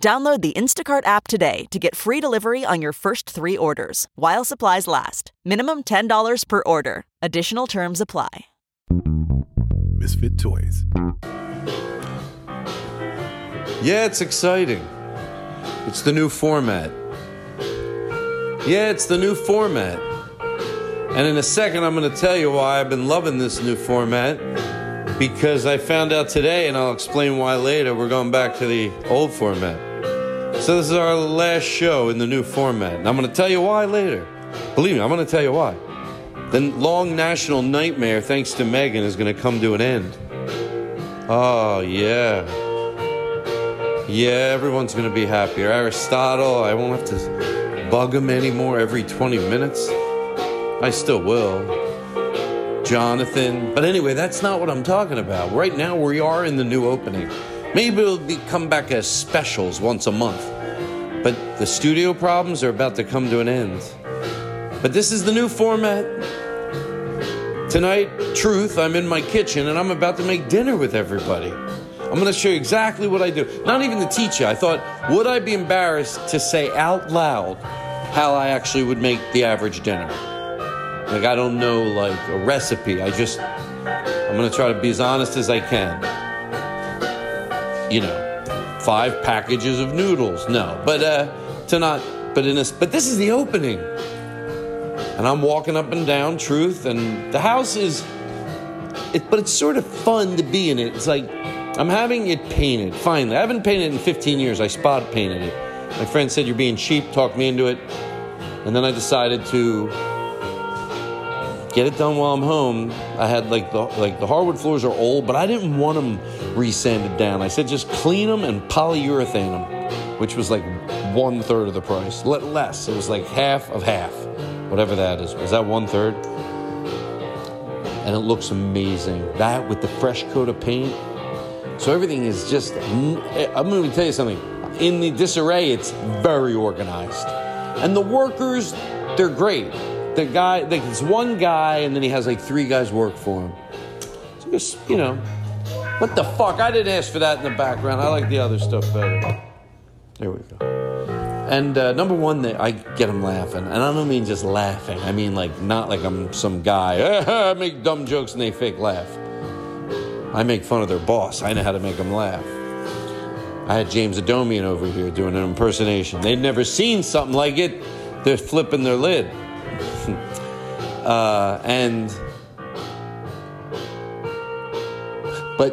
Download the Instacart app today to get free delivery on your first 3 orders, while supplies last. Minimum $10 per order. Additional terms apply. Misfit Toys. Yeah, it's exciting. It's the new format. And in a second, I'm going to tell you why I've been loving this new format. Because I found out today, and I'll explain why later, we're going back to the old format. So this is our last show in the new format, and I'm going to tell you why later. Believe me, I'm going to tell you why. The long national nightmare, thanks to Megan, is going to come to an end. Oh, yeah. Yeah, everyone's going to be happier. Aristotle, I won't have to bug him anymore every 20 minutes. I still will. Jonathan. But anyway, that's not what I'm talking about. Right now, we are in the new opening. Maybe it'll come back as specials once a month. But the studio problems are about to come to an end. But this is the new format. Tonight, truth, I'm in my kitchen and I'm about to make dinner with everybody. I'm going to show you exactly what I do. Not even to teach you. I thought, would I be embarrassed to say out loud how I actually would make the average dinner? Like, I don't know, like, a recipe. I'm going to try to be as honest as I can. You know, 5 packages of noodles. No, but this is the opening. And I'm walking up and down, truth, and the house but it's sort of fun to be in it. It's like, I'm having it painted, finally. I haven't painted it in 15 years. I spot painted it. My friend said, you're being cheap, talked me into it. And then I decided to get it done while I'm home. I had the hardwood floors are old, but I didn't want them resanded down. I said just clean them and polyurethane them, which was like 1/3 of the price. Less. It was like half of half, whatever that is. Was that 1/3? And it looks amazing. That with the fresh coat of paint. So everything is just. I'm going to tell you something. In the disarray, it's very organized, and the workers, they're great. The guy, like, it's one guy, and then he has like 3 guys work for him. So just, you know, what the fuck? I didn't ask for that in the background. I like the other stuff better. There we go. And number one, I get him laughing, and I don't mean just laughing. I mean like not like I'm some guy. I make dumb jokes and they fake laugh. I make fun of their boss. I know how to make them laugh. I had James Adomian over here doing an impersonation. They'd never seen something like it. They're flipping their lid. But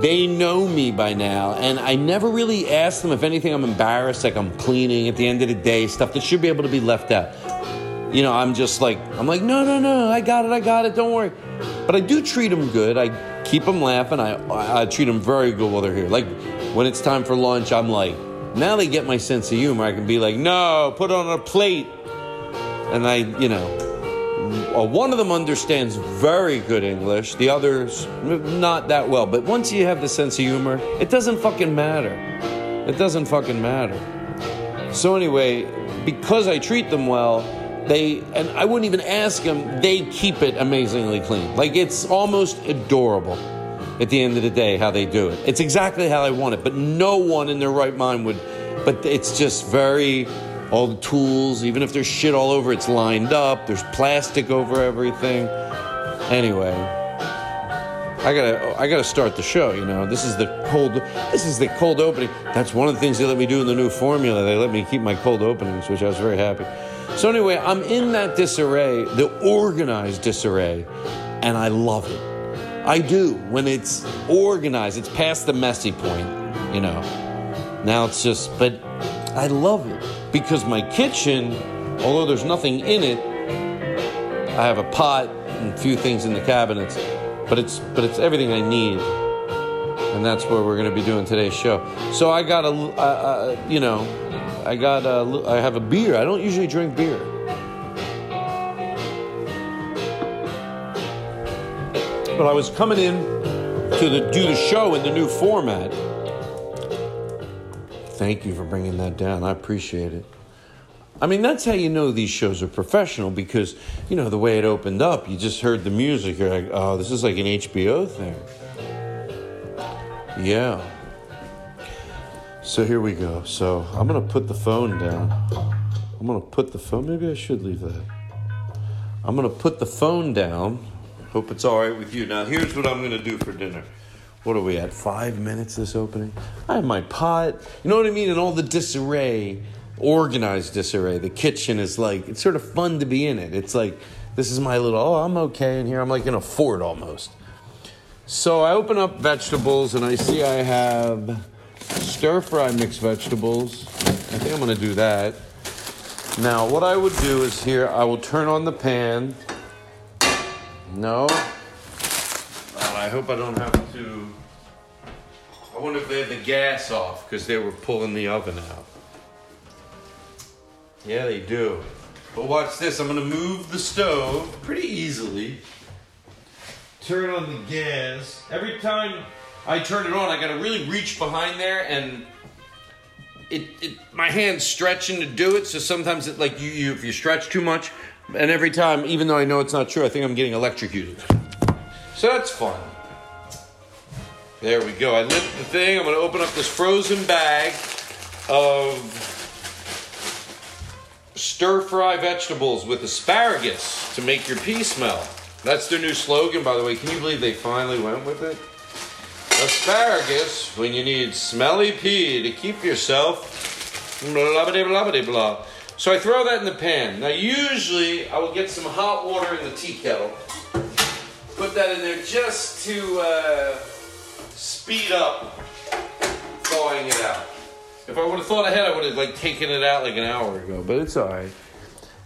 they know me by now, and I never really ask them if anything. I'm embarrassed, like I'm cleaning at the end of the day, stuff that should be able to be left out. You know, I'm like, no, I got it, don't worry. But I do treat them good. I keep them laughing. I treat them very good while they're here. Like when it's time for lunch, I'm like, now they get my sense of humor. I can be like, no, put it on a plate. And I, you know, one of them understands very good English. The others, not that well. But once you have the sense of humor, it doesn't fucking matter. So anyway, because I treat them well, and I wouldn't even ask them, they keep it amazingly clean. Like, it's almost adorable at the end of the day how they do it. It's exactly how I want it, but no one in their right mind would. But it's just very, all the tools, even if there's shit all over, it's lined up. There's plastic over everything. Anyway, I gotta start the show, you know. This is the cold opening. That's one of the things they let me do in the new formula. They let me keep my cold openings, which I was very happy. So anyway, I'm in that disarray, the organized disarray, and I love it. I do. When it's organized, it's past the messy point, you know. Now it's just, but I love it because my kitchen, although there's nothing in it, I have a pot and a few things in the cabinets, but it's everything I need. And that's where we're going to be doing today's show. So I got I have a beer. I don't usually drink beer. But I was coming in to do the show in the new format. Thank you for bringing that down. I appreciate it. I mean, that's how you know these shows are professional because, you know, the way it opened up, you just heard the music. You're like, oh, this is like an HBO thing. Yeah. So here we go. So I'm going to put the phone down. Maybe I should leave that. I'm going to put the phone down. Hope it's all right with you. Now, here's what I'm going to do for dinner. What are we at? 5 minutes this opening? I have my pot. You know what I mean? And all the disarray, organized disarray. The kitchen is like, it's sort of fun to be in it. It's like, this is my little, oh, I'm okay in here. I'm like in a fort almost. So I open up vegetables and I see I have stir-fry mixed vegetables. I think I'm going to do that. Now, what I would do is here, I will turn on the pan. No. I hope I don't have to. I wonder if they had the gas off because they were pulling the oven out. Yeah, they do. But watch this. I'm going to move the stove pretty easily. Turn on the gas. Every time I turn it on, I gotta really reach behind there, and my hand's stretching to do it. So sometimes it, like you, if you stretch too much, and every time, even though I know it's not true, I think I'm getting electrocuted. So that's fun. There we go. I lit the thing. I'm gonna open up this frozen bag of stir-fry vegetables with asparagus to make your pea smell. That's their new slogan, by the way. Can you believe they finally went with it? Asparagus when you need smelly pea to keep yourself blah blah blah blah blah. So I throw that in the pan. Now usually I will get some hot water in the tea kettle. Put that in there just to speed up thawing it out. If I would have thought ahead, I would have like taken it out like an hour ago, but it's all right.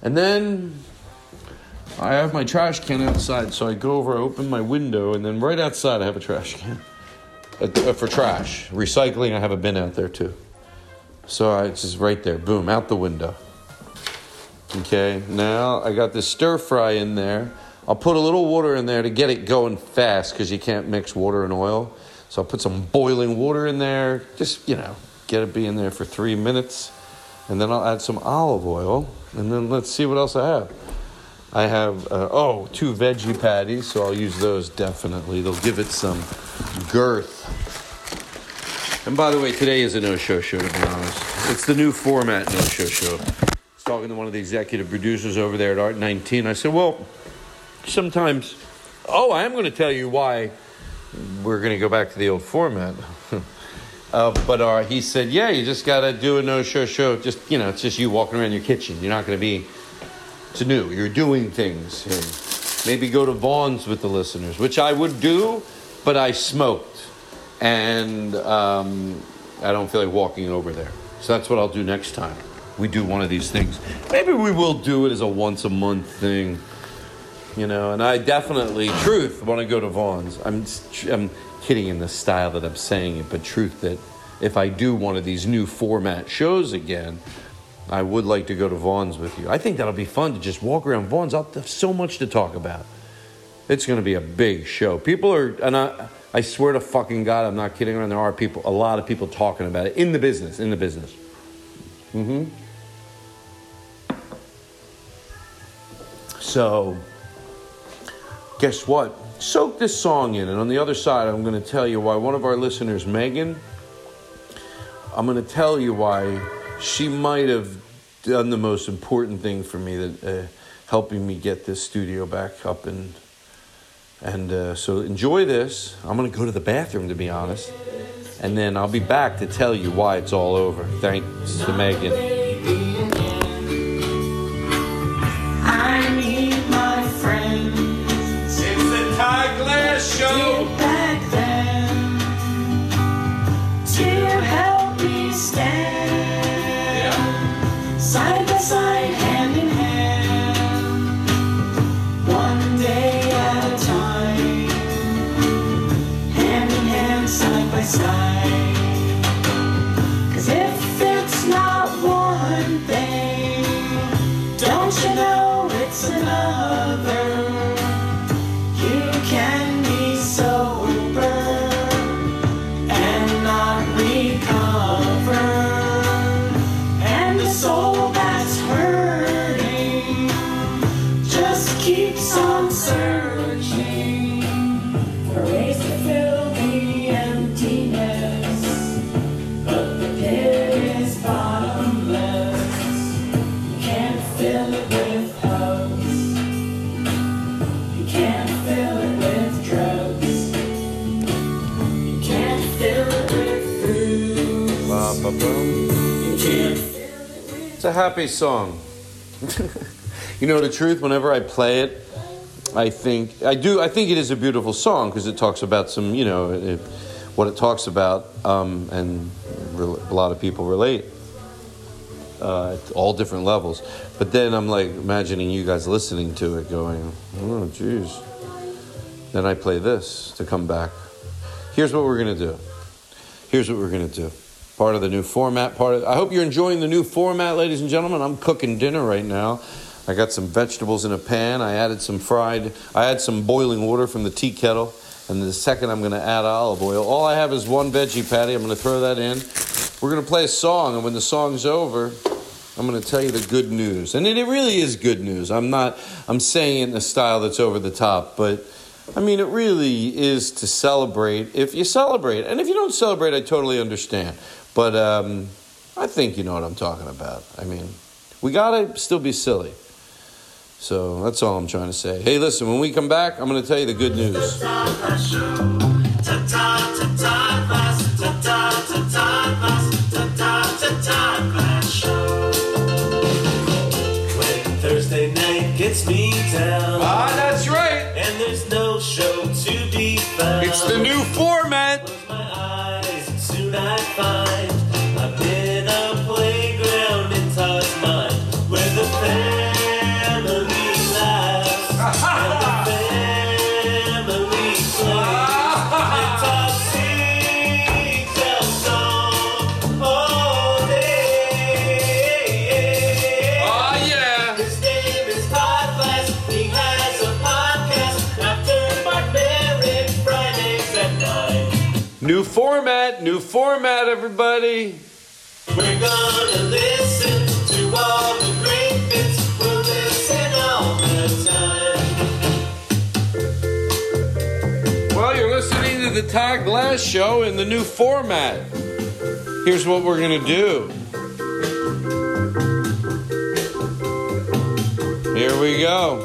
And then I have my trash can outside, so I go over, I open my window, and then right outside I have a trash can. For trash. Recycling, I have a bin out there too. So it's just right there. Boom, out the window. Okay, now I got this stir fry in there. I'll put a little water in there to get it going fast because you can't mix water and oil. So I'll put some boiling water in there. Just, you know, get it be in there for 3 minutes. And then I'll add some olive oil. And then let's see what else I have. I have, 2 veggie patties, so I'll use those definitely. They'll give it some girth. And by the way, today is a no-show show, to be honest. It's the new format no-show show. I was talking to one of the executive producers over there at Art 19. I said, well, sometimes, I am going to tell you why we're going to go back to the old format. But he said, yeah, you just got to do a no-show show. Just, you know, it's just you walking around your kitchen. You're not going to be... It's new. You're doing things here. Maybe go to Vaughn's with the listeners, which I would do, but I smoked. And I don't feel like walking over there. So that's what I'll do next time. We do one of these things. Maybe we will do it as a once-a-month thing. You know, and I definitely, truth, want to go to Vaughn's. I'm kidding in the style that I'm saying it, but truth that if I do one of these new format shows again... I would like to go to Vaughn's with you. I think that'll be fun to just walk around Vaughn's. I'll have so much to talk about. It's going to be a big show. People are, and I swear to fucking God, I'm not kidding around. There are people, a lot of people talking about it in the business. Mm-hmm. So, guess what? Soak this song in, and on the other side, I'm going to tell you why one of our listeners, Megan, I'm going to tell you why she might have done the most important thing for me, that helping me get this studio back up, and so enjoy this. I'm going to go to the bathroom, to be honest, and then I'll be back to tell you why it's all over. Thanks to Megan. It's a happy song. You know, the truth, whenever I play it, I think it is a beautiful song, because it talks about some, you know, what it talks about, and a lot of people relate at all different levels. But then I'm like imagining you guys listening to it going, oh, geez. Then I play this to come back. Here's what we're going to do. Here's what we're going to do. Part of the new format. I hope you're enjoying the new format, ladies and gentlemen. I'm cooking dinner right now. I got some vegetables in a pan. I add some boiling water from the tea kettle. And the second I'm going to add olive oil. All I have is one veggie patty. I'm going to throw that in. We're going to play a song. And when the song's over, I'm going to tell you the good news. And it really is good news. I'm saying it in a style that's over the top. But, I mean, it really is to celebrate if you celebrate. And if you don't celebrate, I totally understand. But I think you know what I'm talking about. I mean, we gotta still be silly. So that's all I'm trying to say. Hey, listen, when we come back, I'm gonna tell you the good news. When Thursday night gets me down. Ah, that's right. And there's no show to be found. It's the new format. I've been a playground in Todd's mind where the family laughs and the family plays and Todd sings that song all day. Oh yeah! His name is Todd Glass. He has a podcast after my marriage Fridays at 9. New format, everybody. We're gonna listen to all the great bits. We'll listen all the time. Well, you're listening to the Todd Glass Show in the new format. Here's what we're gonna do. Here we go.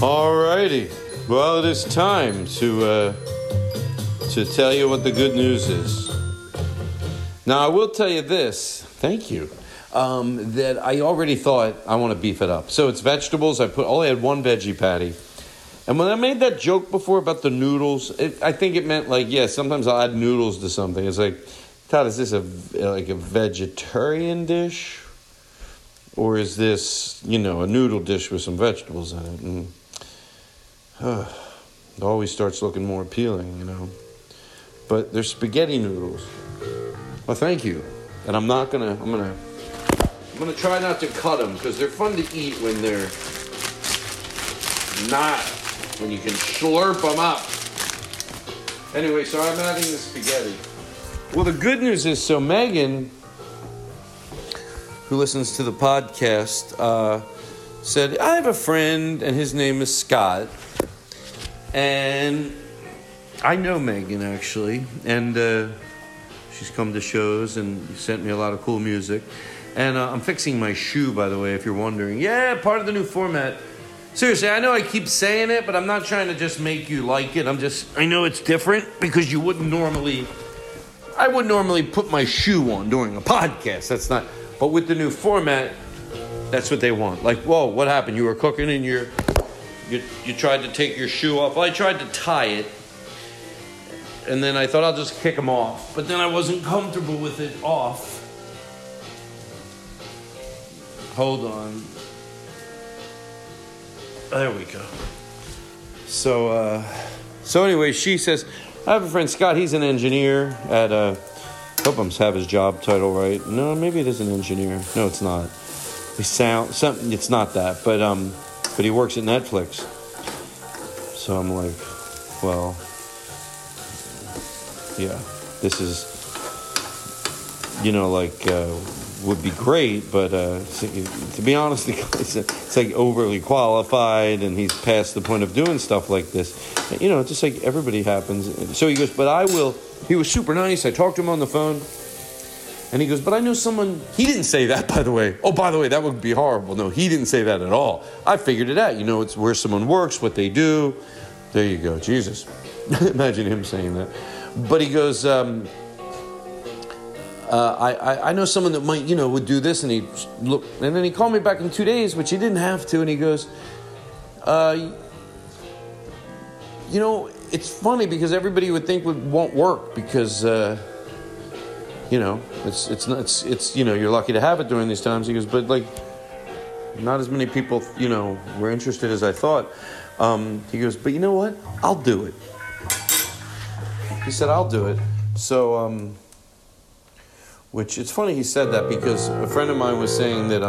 Alrighty, well, it is time to tell you what the good news is. Now, I will tell you this, thank you, that I already thought I want to beef it up. So it's vegetables. I only had one veggie patty, And when I made that joke before about the noodles, I think it meant like, yeah, sometimes I'll add noodles to something. It's like, Todd, is this a vegetarian dish? Or is this, a noodle dish with some vegetables in it? And it always starts looking more appealing, But they're spaghetti noodles. Well, thank you. And I'm gonna try not to cut them because they're fun to eat when they're not, when you can slurp them up. Anyway, so I'm adding the spaghetti. Well, the good news is, so Megan, who listens to the podcast, said, I have a friend, and his name is Scott. And I know Megan, actually. And she's come to shows and sent me a lot of cool music. And I'm fixing my shoe, by the way, if you're wondering. Yeah, part of the new format. Seriously, I know I keep saying it, but I'm not trying to just make you like it. I know it's different because you wouldn't normally... I would normally put my shoe on during a podcast. That's not, but with the new format, that's what they want. Like, whoa, what happened? You were cooking and you tried to take your shoe off. Well, I tried to tie it, and then I thought I'll just kick them off. But then I wasn't comfortable with it off. Hold on. There we go. So anyway, she says, I have a friend, Scott. He's an engineer at I hope I'm have his job title right. No, maybe it is an engineer. No, it's not. It's not that. But he works at Netflix. So I'm like, well, yeah, this is, would be great. But to be honest, the guy's it's like overly qualified, and he's past the point of doing stuff like this. It's just like everybody happens. So he goes, but I will. He was super nice. I talked to him on the phone, and he goes, but I know someone. He didn't say that, by the way. Oh, by the way, that would be horrible. No, he didn't say that at all. I figured it out. It's where someone works, what they do. There you go. Jesus, imagine him saying that. But he goes, I know someone that might, would do this, and and then he called me back in 2 days, which he didn't have to, and he goes, it's funny because everybody would think won't work because, it's you're lucky to have it during these times. He goes, but like, not as many people, were interested as I thought. He goes, but you know what? I'll do it. He said, I'll do it. So, which, it's funny he said that because a friend of mine was saying that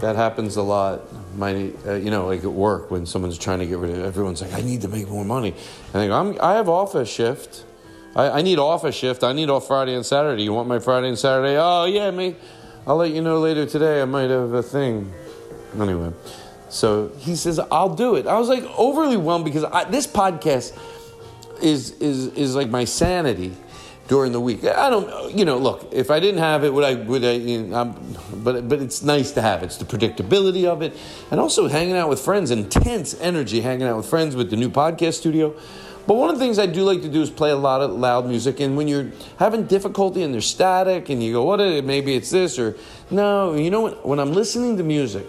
that happens a lot. Like at work when someone's trying to get rid of everyone's like, I need to make more money. And they go, I have off a shift. I need off a shift. I need off Friday and Saturday. You want my Friday and Saturday? Oh, yeah, mate. I'll let you know later today. I might have a thing. Anyway, so he says, I'll do it. I was like overwhelmed because this podcast is like my sanity. During the week, I don't, look, if I didn't have it, but it's nice to have it. It's the predictability of it. And also hanging out with friends, intense energy hanging out with friends with the new podcast studio. But one of the things I do like to do is play a lot of loud music. And when you're having difficulty and there's static and you go, what is it? Maybe it's this or no. When I'm listening to music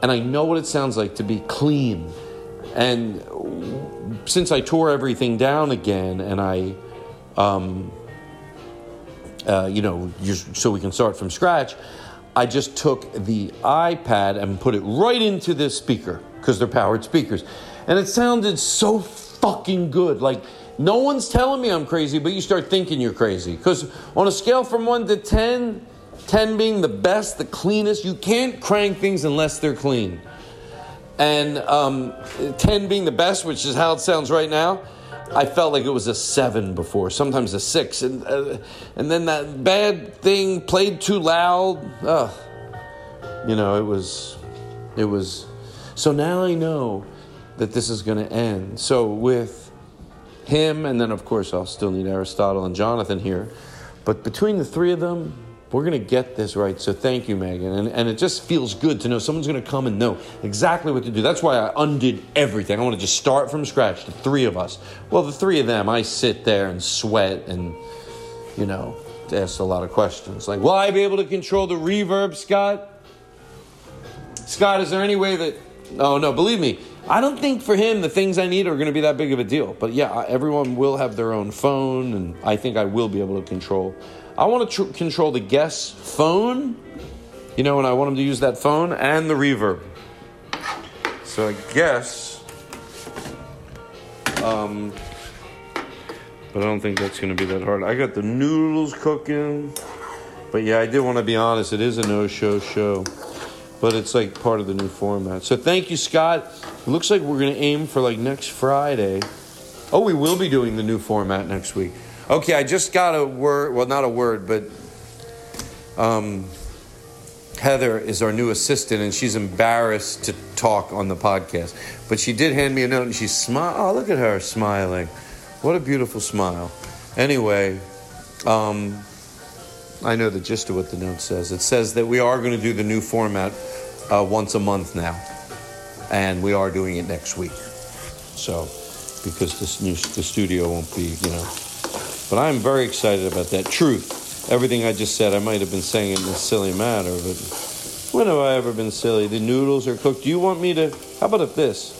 and I know what it sounds like to be clean. And since I tore everything down again and so we can start from scratch, I just took the iPad and put it right into this speaker because they're powered speakers, and it sounded so fucking good. Like, no one's telling me I'm crazy, but you start thinking you're crazy because on a scale from 1 to 10, 10 being the best, the cleanest, you can't crank things unless they're clean, and 10 being the best, which is how it sounds right now. I felt like it was a 7 before, sometimes a 6, and then that bad thing played too loud. Ugh. It was. So now I know that this is going to end. So with him, and then of course I'll still need Aristotle and Jonathan here, but between the three of them, we're going to get this right. So thank you, Megan. And it just feels good to know someone's going to come and know exactly what to do. That's why I undid everything. I want to just start from scratch, the three of us. Well, the three of them, I sit there and sweat and, ask a lot of questions. Like, will I be able to control the reverb, Scott? Scott, is there any way that... Oh, no, believe me, I don't think for him the things I need are going to be that big of a deal. But yeah, everyone will have their own phone, and I think I will be able to control. I want to control the guest's phone, you know, and I want him to use that phone and the reverb. So I guess, but I don't think that's going to be that hard. I got the noodles cooking. But yeah, I did want to be honest. It is a no-show show. But it's like part of the new format. So thank you, Scott. It looks like we're going to aim for like next Friday. Oh, we will be doing the new format next week. Okay, I just got a word. Well, not a word, but Heather is our new assistant, and she's embarrassed to talk on the podcast. But she did hand me a note, and she smiled. Oh, look at her smiling. What a beautiful smile. Anyway, I know the gist of what the note says. It says that we are going to do the new format once a month now. And we are doing it next week. So, because this new the studio won't be, you know. But I'm very excited about that. Truth. Everything I just said, I might have been saying it in a silly manner, but when have I ever been silly? The noodles are cooked. Do you want me to... How about if this?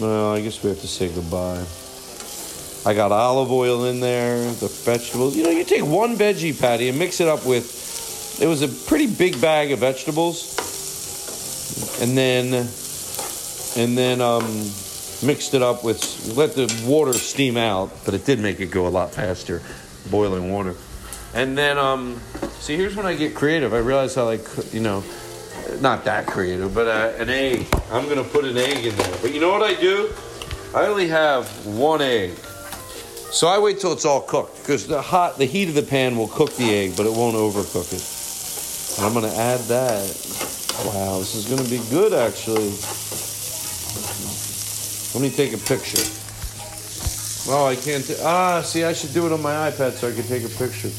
Well, I guess we have to say goodbye. I got olive oil in there, the vegetables. You know, you take one veggie patty and mix it up with... It was a pretty big bag of vegetables. And then mixed it up with... Let the water steam out. But it did make it go a lot faster, boiling water. And then, see, here's when I get creative. I realize how, like, you know... Not that creative, but an egg. I'm going to put an egg in there. But you know what I do? I only have one egg. So I wait till it's all cooked, because the heat of the pan will cook the egg, but it won't overcook it. And I'm going to add that. Wow, this is going to be good, actually. Let me take a picture. Oh, I can't... see, I should do it on my iPad so I can take a picture.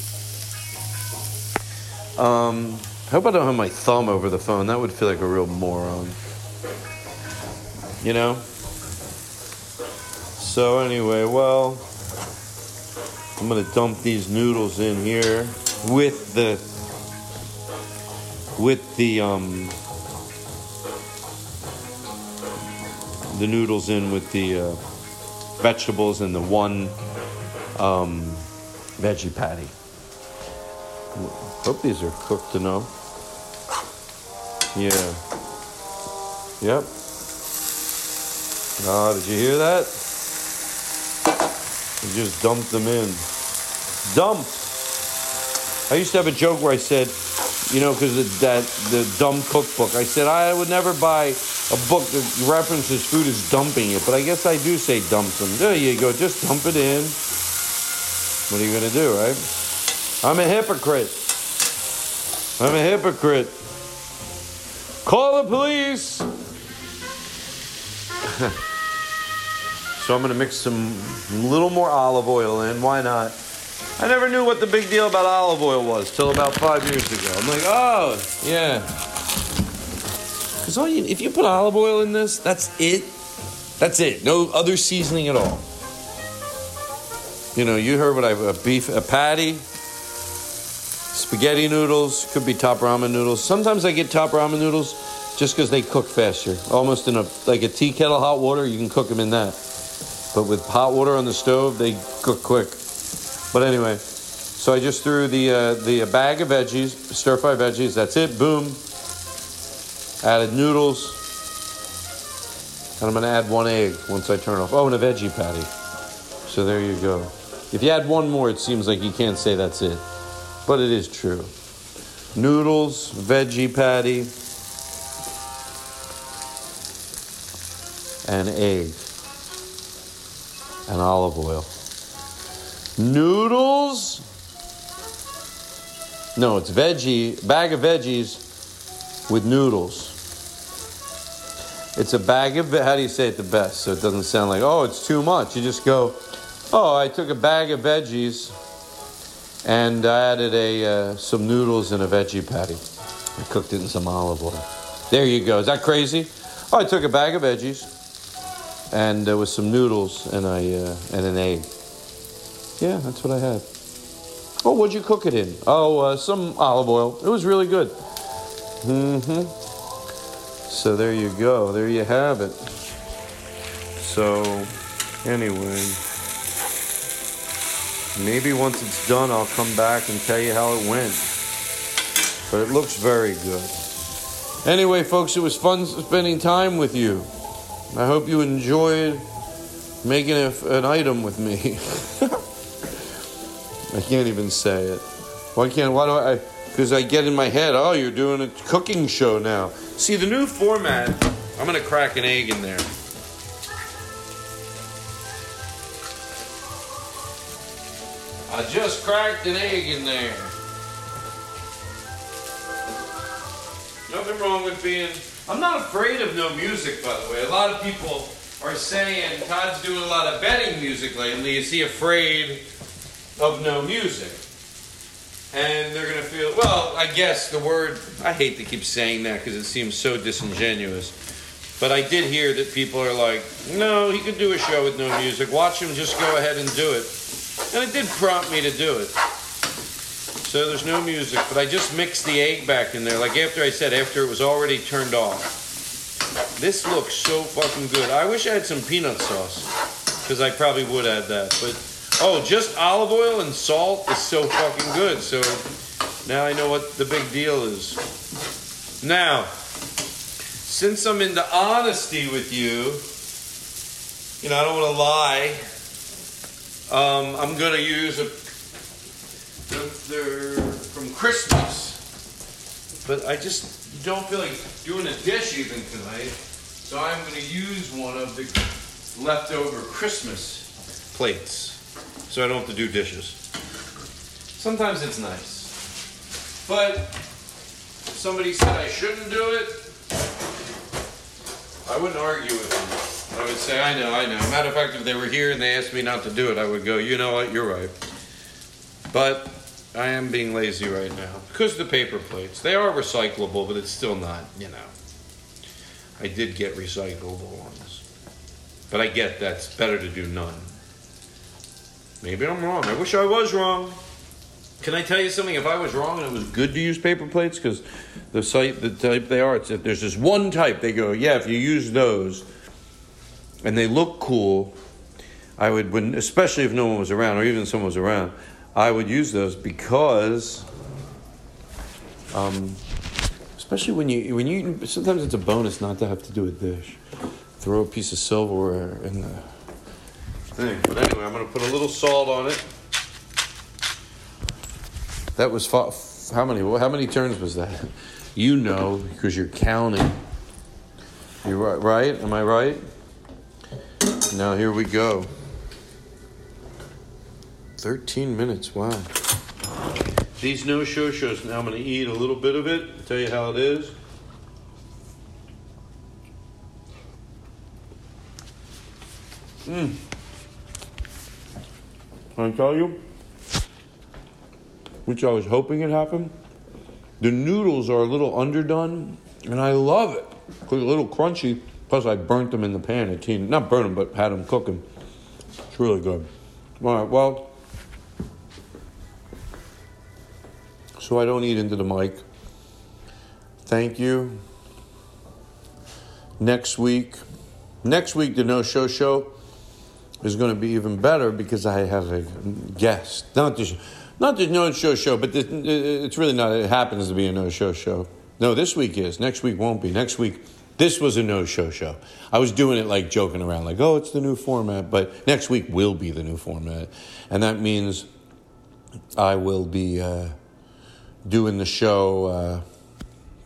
Hope I don't have my thumb over the phone. That would feel like a real moron. You know? So anyway, well... I'm going to dump these noodles in here with the noodles in with the vegetables and the one veggie patty. Hope these are cooked enough. Yeah. Yep. Ah, did you hear that? You just dump them in. Dump. I used to have a joke where I said, you know, because the dumb cookbook. I said I would never buy a book that references food as dumping it, but I guess I do say dump them. There you go. Just dump it in. What are you gonna do, right? I'm a hypocrite. I'm a hypocrite. Call the police. So I'm going to mix some little more olive oil in. Why not? I never knew what the big deal about olive oil was till about 5 years ago. I'm like, oh, yeah. Because if you put olive oil in this, that's it. That's it. No other seasoning at all. You know, you heard what a beef, a patty, spaghetti noodles, could be top ramen noodles. Sometimes I get top ramen noodles just because they cook faster. Almost in a tea kettle hot water, you can cook them in that. But with hot water on the stove, they cook quick. But anyway, so I just threw the bag of veggies, stir-fry veggies. That's it. Boom. Added noodles. And I'm going to add one egg once I turn off. Oh, and a veggie patty. So there you go. If you add one more, it seems like you can't say that's it. But it is true. Noodles, veggie patty, and egg. And olive oil. Noodles? No, it's veggie, bag of veggies with noodles. It's a bag of, how do you say it the best so it doesn't sound like, oh, it's too much. You just go, oh, I took a bag of veggies and I added some noodles and a veggie patty. I cooked it in some olive oil. There you go. Is that crazy? Oh, I took a bag of veggies. And there was some noodles and and an egg. Yeah, that's what I had. Oh, what'd you cook it in? Oh, some olive oil. It was really good. Mm-hmm. So there you go. There you have it. So anyway, maybe once it's done, I'll come back and tell you how it went. But it looks very good. Anyway, folks, it was fun spending time with you. I hope you enjoyed making an item with me. I can't even say it. Why do I? Because I get in my head, oh, you're doing a cooking show now. See, the new format, I'm going to crack an egg in there. I just cracked an egg in there. Nothing wrong with being... I'm not afraid of no music, by the way. A lot of people are saying, Todd's doing a lot of betting music lately. Is he afraid of no music? And they're going to feel, well, I guess the word, I hate to keep saying that because it seems so disingenuous. But I did hear that people are like, no, he could do a show with no music. Watch him just go ahead and do it. And it did prompt me to do it. So there's no music. But I just mixed the egg back in there. Like after I said, after it was already turned off. This looks so fucking good. I wish I had some peanut sauce. Because I probably would add that. But... oh, just olive oil and salt is so fucking good. So now I know what the big deal is. Now, since I'm into honesty with you, you know, I don't want to lie. I'm going to use they're from Christmas. But I just don't feel like doing a dish even tonight. So I'm going to use one of the leftover Christmas plates. So I don't have to do dishes. Sometimes it's nice. But somebody said I shouldn't do it. I wouldn't argue with them. I would say, I know. Matter of fact, if they were here and they asked me not to do it, I would go, you know what, you're right. But I am being lazy right now. Because of the paper plates. They are recyclable, but it's still not, you know. I did get recyclable ones. But I get that's better to do none. Maybe I'm wrong. I wish I was wrong. Can I tell you something? If I was wrong and it was good to use paper plates, because the type they are, it's if there's this one type, they go, yeah, if you use those, and they look cool, I would, when, especially if no one was around, or even if someone was around, I would use those because, especially when you sometimes it's a bonus not to have to do a dish. Throw a piece of silverware in the thing. But anyway, I'm going to put a little salt on it. That was how many turns was that? You know, because you're counting. You're right? Am I right? Now here we go. 13 minutes. Wow. These no-show shows. Now I'm going to eat a little bit of it. I'll tell you how it is. Mmm. Can I tell you, which I was hoping it happened, the noodles are a little underdone, and I love it. Because a little crunchy, plus I burnt them in the pan. Not burnt them, but had them cooking. It's really good. All right, well, so I don't eat into the mic. Thank you. Next week, the no-show show. Is going to be even better because I have a guest. Not the no-show show, but it's really not. It happens to be a no-show show. No, this week is. Next week won't be. Next week, this was a no-show show. I was doing it like joking around, like, oh, it's the new format. But next week will be the new format. And that means I will be doing the show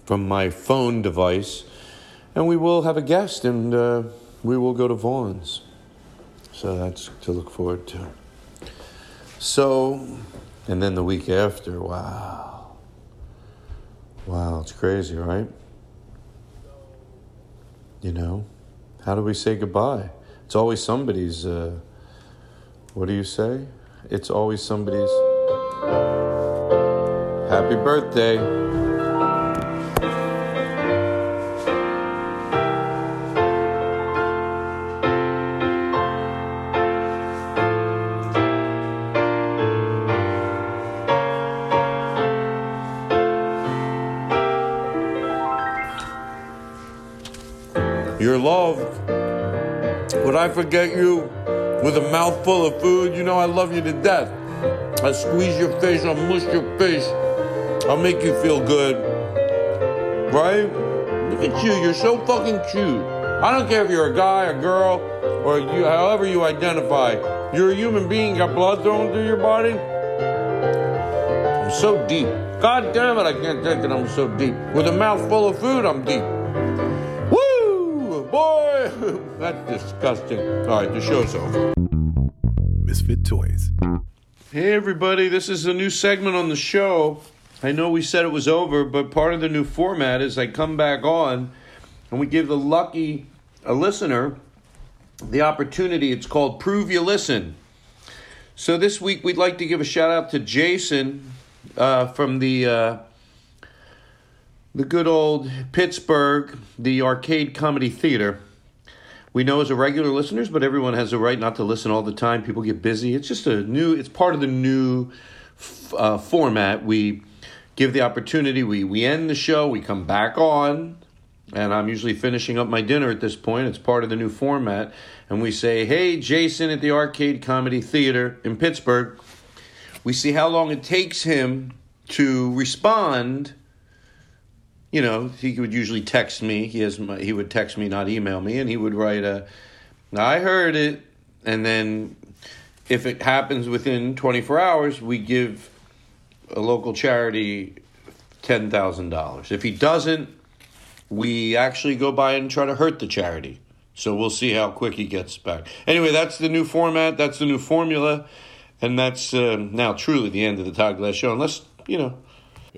from my phone device. And we will have a guest, and we will go to Vaughn's. So that's to look forward to. So, and then the week after, wow. Wow, it's crazy, right? You know, how do we say goodbye? It's always somebody's, what do you say? It's always somebody's happy birthday. You're loved. Would I forget you with a mouthful of food? You know I love you to death. I'll squeeze your face, I'll mush your face, I'll make you feel good. Right? Look at you, you're so fucking cute. I don't care if you're a guy, a girl, or you, however you identify. You're a human being, got blood thrown through your body. I'm so deep. God damn it, I can't take it, I'm so deep. With a mouthful of food, I'm deep. Woo! Boy! That's disgusting. All right, the show's over. Misfit Toys. Hey everybody, this is a new segment on the show. I know we said it was over, but part of the new format is I come back on and we give the lucky listener the opportunity. It's called Prove You Listen. So this week we'd like to give a shout out to Jason from the good old Pittsburgh, the Arcade Comedy Theater. We know as a regular listeners, but everyone has a right not to listen all the time. People get busy. It's just a new, it's part of the new format. We give the opportunity, we end the show, we come back on, and I'm usually finishing up my dinner at this point. It's part of the new format. And we say, hey, Jason at the Arcade Comedy Theater in Pittsburgh. We see how long it takes him to respond. You know, he would usually text me. He would text me, not email me, and he would write I heard it, and then if it happens within 24 hours, we give a local charity $10,000. If he doesn't, we actually go by and try to hurt the charity. So we'll see how quick he gets back. Anyway, that's the new format. That's the new formula, and that's now truly the end of the Todd Glass Show. Unless, you know,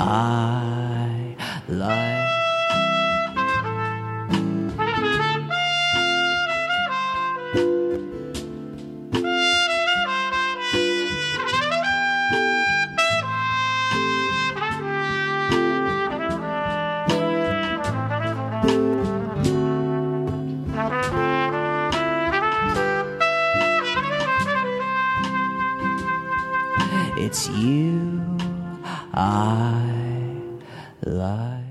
I like. It's you I like.